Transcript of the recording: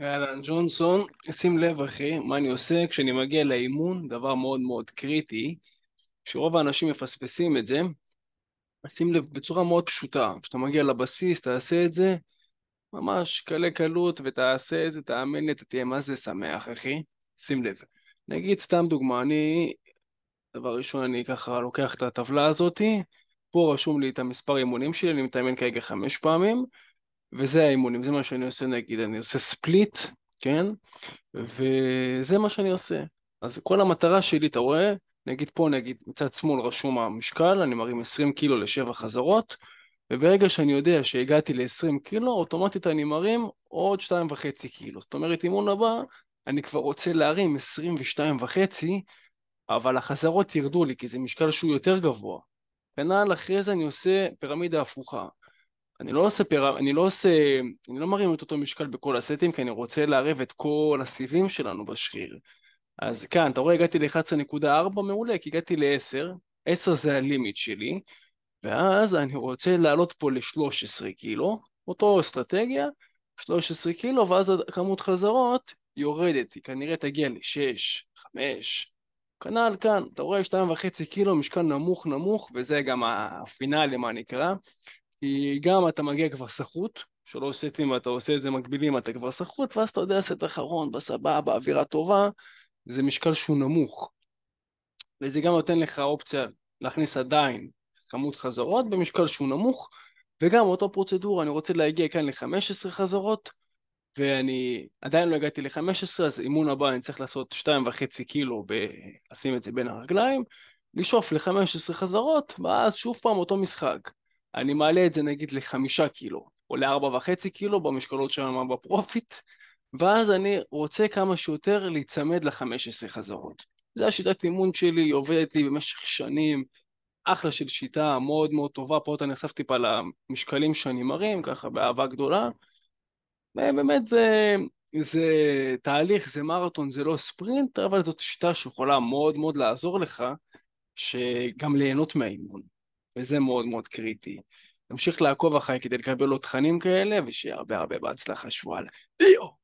אלן ג'ונסון, שים לב אחי, מה אני עושה כשאני מגיע לאימון, דבר מאוד מאוד קריטי, שרוב האנשים מפספסים את זה, שים לב בצורה מאוד פשוטה, כשאתה מגיע לבסיס, תעשה את זה, ממש קלה קלות ותעשה את זה, תאמן לי, אתה תהיה מה זה שמח אחי, שים לב. נגיד סתם דוגמה, דבר ראשון אני ככה לוקח את הטבלה הזאת, פה רשום לי את המספר אימונים שלי, אני מתאמן כרגע 5 פעמים, וזה האימונים, זה מה שאני עושה נגיד, אני עושה ספליט, כן? וזה מה שאני עושה. אז כל המטרה שלי, אתה רואה, נגיד פה, נגיד מצד שמאל רשום המשקל, אני מרים 20 קילו ל7 חזרות, וברגע שאני יודע שהגעתי ל-20 קילו, אוטומטית אני מרים עוד 2.5 קילו. זאת אומרת, אימון הבא, אני כבר רוצה להרים 22.5, אבל החזרות ירדו לי, כי זה משקל שהוא יותר גבוה. כנ"ל אחרי זה אני עושה פירמידה הפוכה. אני לא מרים את אותו משקל בכל הסטים, כי אני רוצה לערב את כל הסיבים שלנו בשריר. אז כאן, אתה רואה, הגעתי ל-11.4, מעולה, כי הגעתי ל-10, 10 זה הלימיט שלי, ואז אני רוצה לעלות פה ל-13 קילו, אותו אסטרטגיה, 13 קילו, ואז כמות חזרות יורדת, היא כנראה תגיע ל-6, 5, כנ"ל כאן, אתה רואה, 2.5 קילו, משקל נמוך נמוך, וזה גם הפינאלי, מה נקרא, כי גם אתה מגיע כבר סחוט, 3 סטים אתה עושה את זה מקבילים, אתה כבר סחוט, ואז אתה יודע, סט אחרון, בסבבה, באווירה טובה, זה משקל שהוא נמוך. וזה גם נותן לך אופציה להכניס עדיין כמות חזרות במשקל שהוא נמוך, וגם אותו פרוצדורה, אני רוצה להגיע כאן ל-15 חזרות, ואני עדיין לא הגעתי ל-15, אז אימון הבא אני צריך לעשות 2.5 קילו, לשים את זה בין הרגליים, לשאוף ל-15 חזרות, ואז שוב פעם אותו משחק. אני מעלה את זה נגיד ל5 קילו, או ל4.5 קילו במשקלות שלנו בפרופיט, ואז אני רוצה כמה שיותר להצמד ל15 חזרות. זה השיטת אימון שלי, היא עובדת לי במשך שנים, אחלה של שיטה, מאוד מאוד טובה, פה אתה נחשף טיפה למשקלים שאני מרים, ככה באהבה גדולה, באמת זה תהליך, זה מרתון, זה לא ספרינט, אבל זאת שיטה שיכולה מאוד מאוד לעזור לך, שגם ליהנות מהאימון. וזה מאוד מאוד קריטי. נמשיך לעקוב אחרי כדי לקבל עוד תכנים כאלה, ושיהיה הרבה בהצלחה. שואל.